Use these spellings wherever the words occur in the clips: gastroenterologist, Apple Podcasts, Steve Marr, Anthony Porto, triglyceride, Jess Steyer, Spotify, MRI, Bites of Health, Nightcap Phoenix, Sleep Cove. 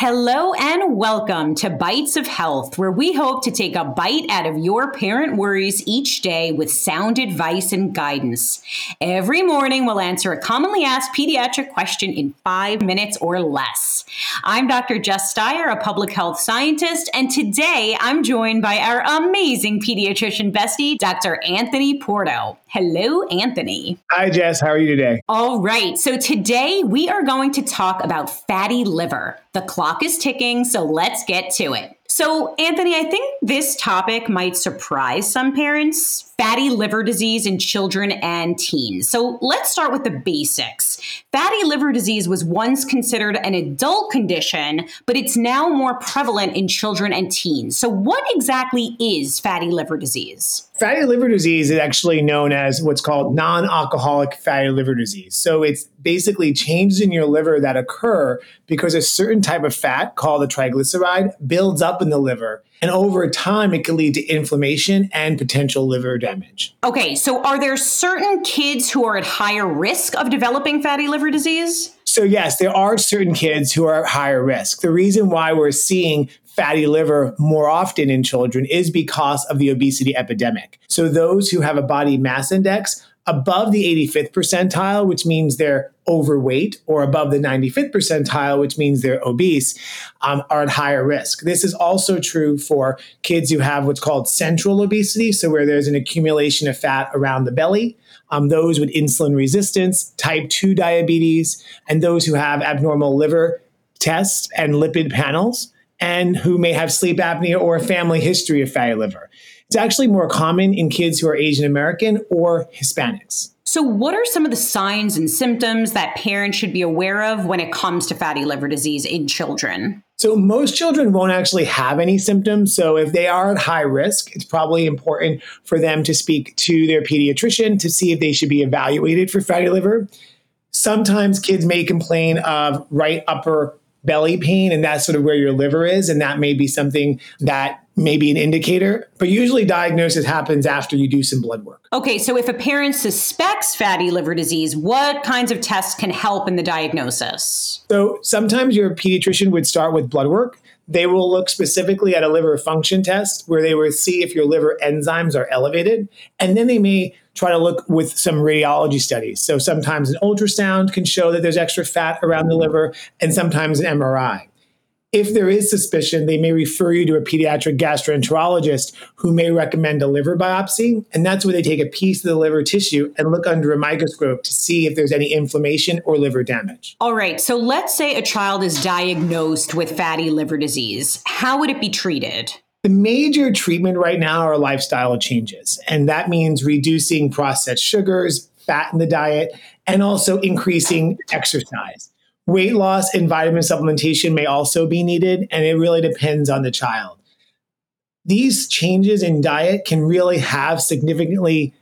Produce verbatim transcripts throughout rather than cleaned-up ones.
Hello and welcome to Bites of Health, where we hope to take a bite out of your parent worries each day with sound advice and guidance. Every morning, we'll answer a commonly asked pediatric question in five minutes or less. I'm Doctor Jess Steyer, a public health scientist, and today I'm joined by our amazing pediatrician bestie, Doctor Anthony Porto. Hello, Anthony. Hi, Jess. How are you today? All right. So today we are going to talk about fatty liver. The clock is ticking, so let's get to it. So, Anthony, I think this topic might surprise some parents, fatty liver disease in children and teens. So let's start with the basics. Fatty liver disease was once considered an adult condition, but it's now more prevalent in children and teens. So what exactly is fatty liver disease? Fatty liver disease is actually known as what's called non-alcoholic fatty liver disease. So it's basically changes in your liver that occur because a certain type of fat called a triglyceride builds up in the liver. And over time, it can lead to inflammation and potential liver damage. Okay, so are there certain kids who are at higher risk of developing fatty liver disease? So yes, there are certain kids who are at higher risk. The reason why we're seeing fatty liver more often in children is because of the obesity epidemic. So those who have a body mass index above the eighty-fifth percentile, which means they're overweight, or above the ninety-fifth percentile, which means they're obese, um, are at higher risk. This is also true for kids who have what's called central obesity, so where there's an accumulation of fat around the belly, um, those with insulin resistance, type two diabetes, and those who have abnormal liver tests and lipid panels, and who may have sleep apnea or a family history of fatty liver. It's actually more common in kids who are Asian American or Hispanics. So what are some of the signs and symptoms that parents should be aware of when it comes to fatty liver disease in children? So most children won't actually have any symptoms. So if they are at high risk, it's probably important for them to speak to their pediatrician to see if they should be evaluated for fatty liver. Sometimes kids may complain of right upper belly pain, and that's sort of where your liver is, and that may be something that may be an indicator, but usually diagnosis happens after you do some blood work. Okay, so if a parent suspects fatty liver disease, what kinds of tests can help in the diagnosis? So sometimes your pediatrician would start with blood work. They will look specifically at a liver function test where they will see if your liver enzymes are elevated, and then they may try to look with some radiology studies. So sometimes an ultrasound can show that there's extra fat around the liver, and sometimes an M R I. If there is suspicion, they may refer you to a pediatric gastroenterologist who may recommend a liver biopsy. And that's where they take a piece of the liver tissue and look under a microscope to see if there's any inflammation or liver damage. All right. So let's say a child is diagnosed with fatty liver disease. How would it be treated? The major treatment right now are lifestyle changes, and that means reducing processed sugars, fat in the diet, and also increasing exercise. Weight loss and vitamin supplementation may also be needed, and it really depends on the child. These changes in diet can really have significantly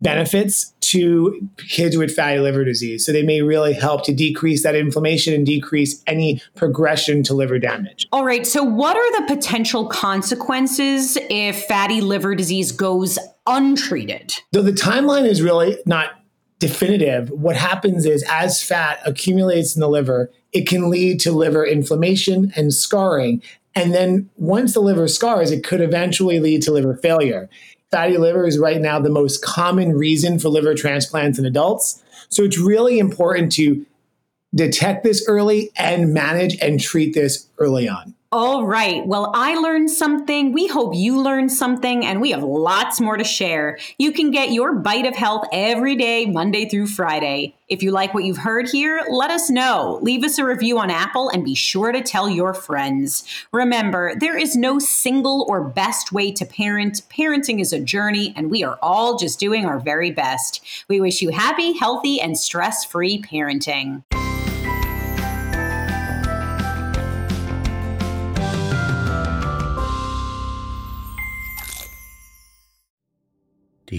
benefits to kids with fatty liver disease. So they may really help to decrease that inflammation and decrease any progression to liver damage. All right. So what are the potential consequences if fatty liver disease goes untreated? Though the timeline is really not definitive, what happens is as fat accumulates in the liver, it can lead to liver inflammation and scarring. And then once the liver scars, it could eventually lead to liver failure. Fatty liver is right now the most common reason for liver transplants in adults. So it's really important to detect this early and manage and treat this early on. All right. Well, I learned something. We hope you learned something, and we have lots more to share. You can get your bite of health every day, Monday through Friday. If you like what you've heard here, let us know. Leave us a review on Apple and be sure to tell your friends. Remember, there is no single or best way to parent. Parenting is a journey, and we are all just doing our very best. We wish you happy, healthy, and stress-free parenting. Do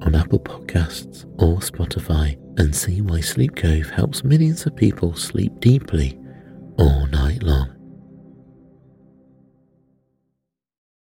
on Apple Podcasts or Spotify and see why Sleep Cove helps millions of people sleep deeply all night long.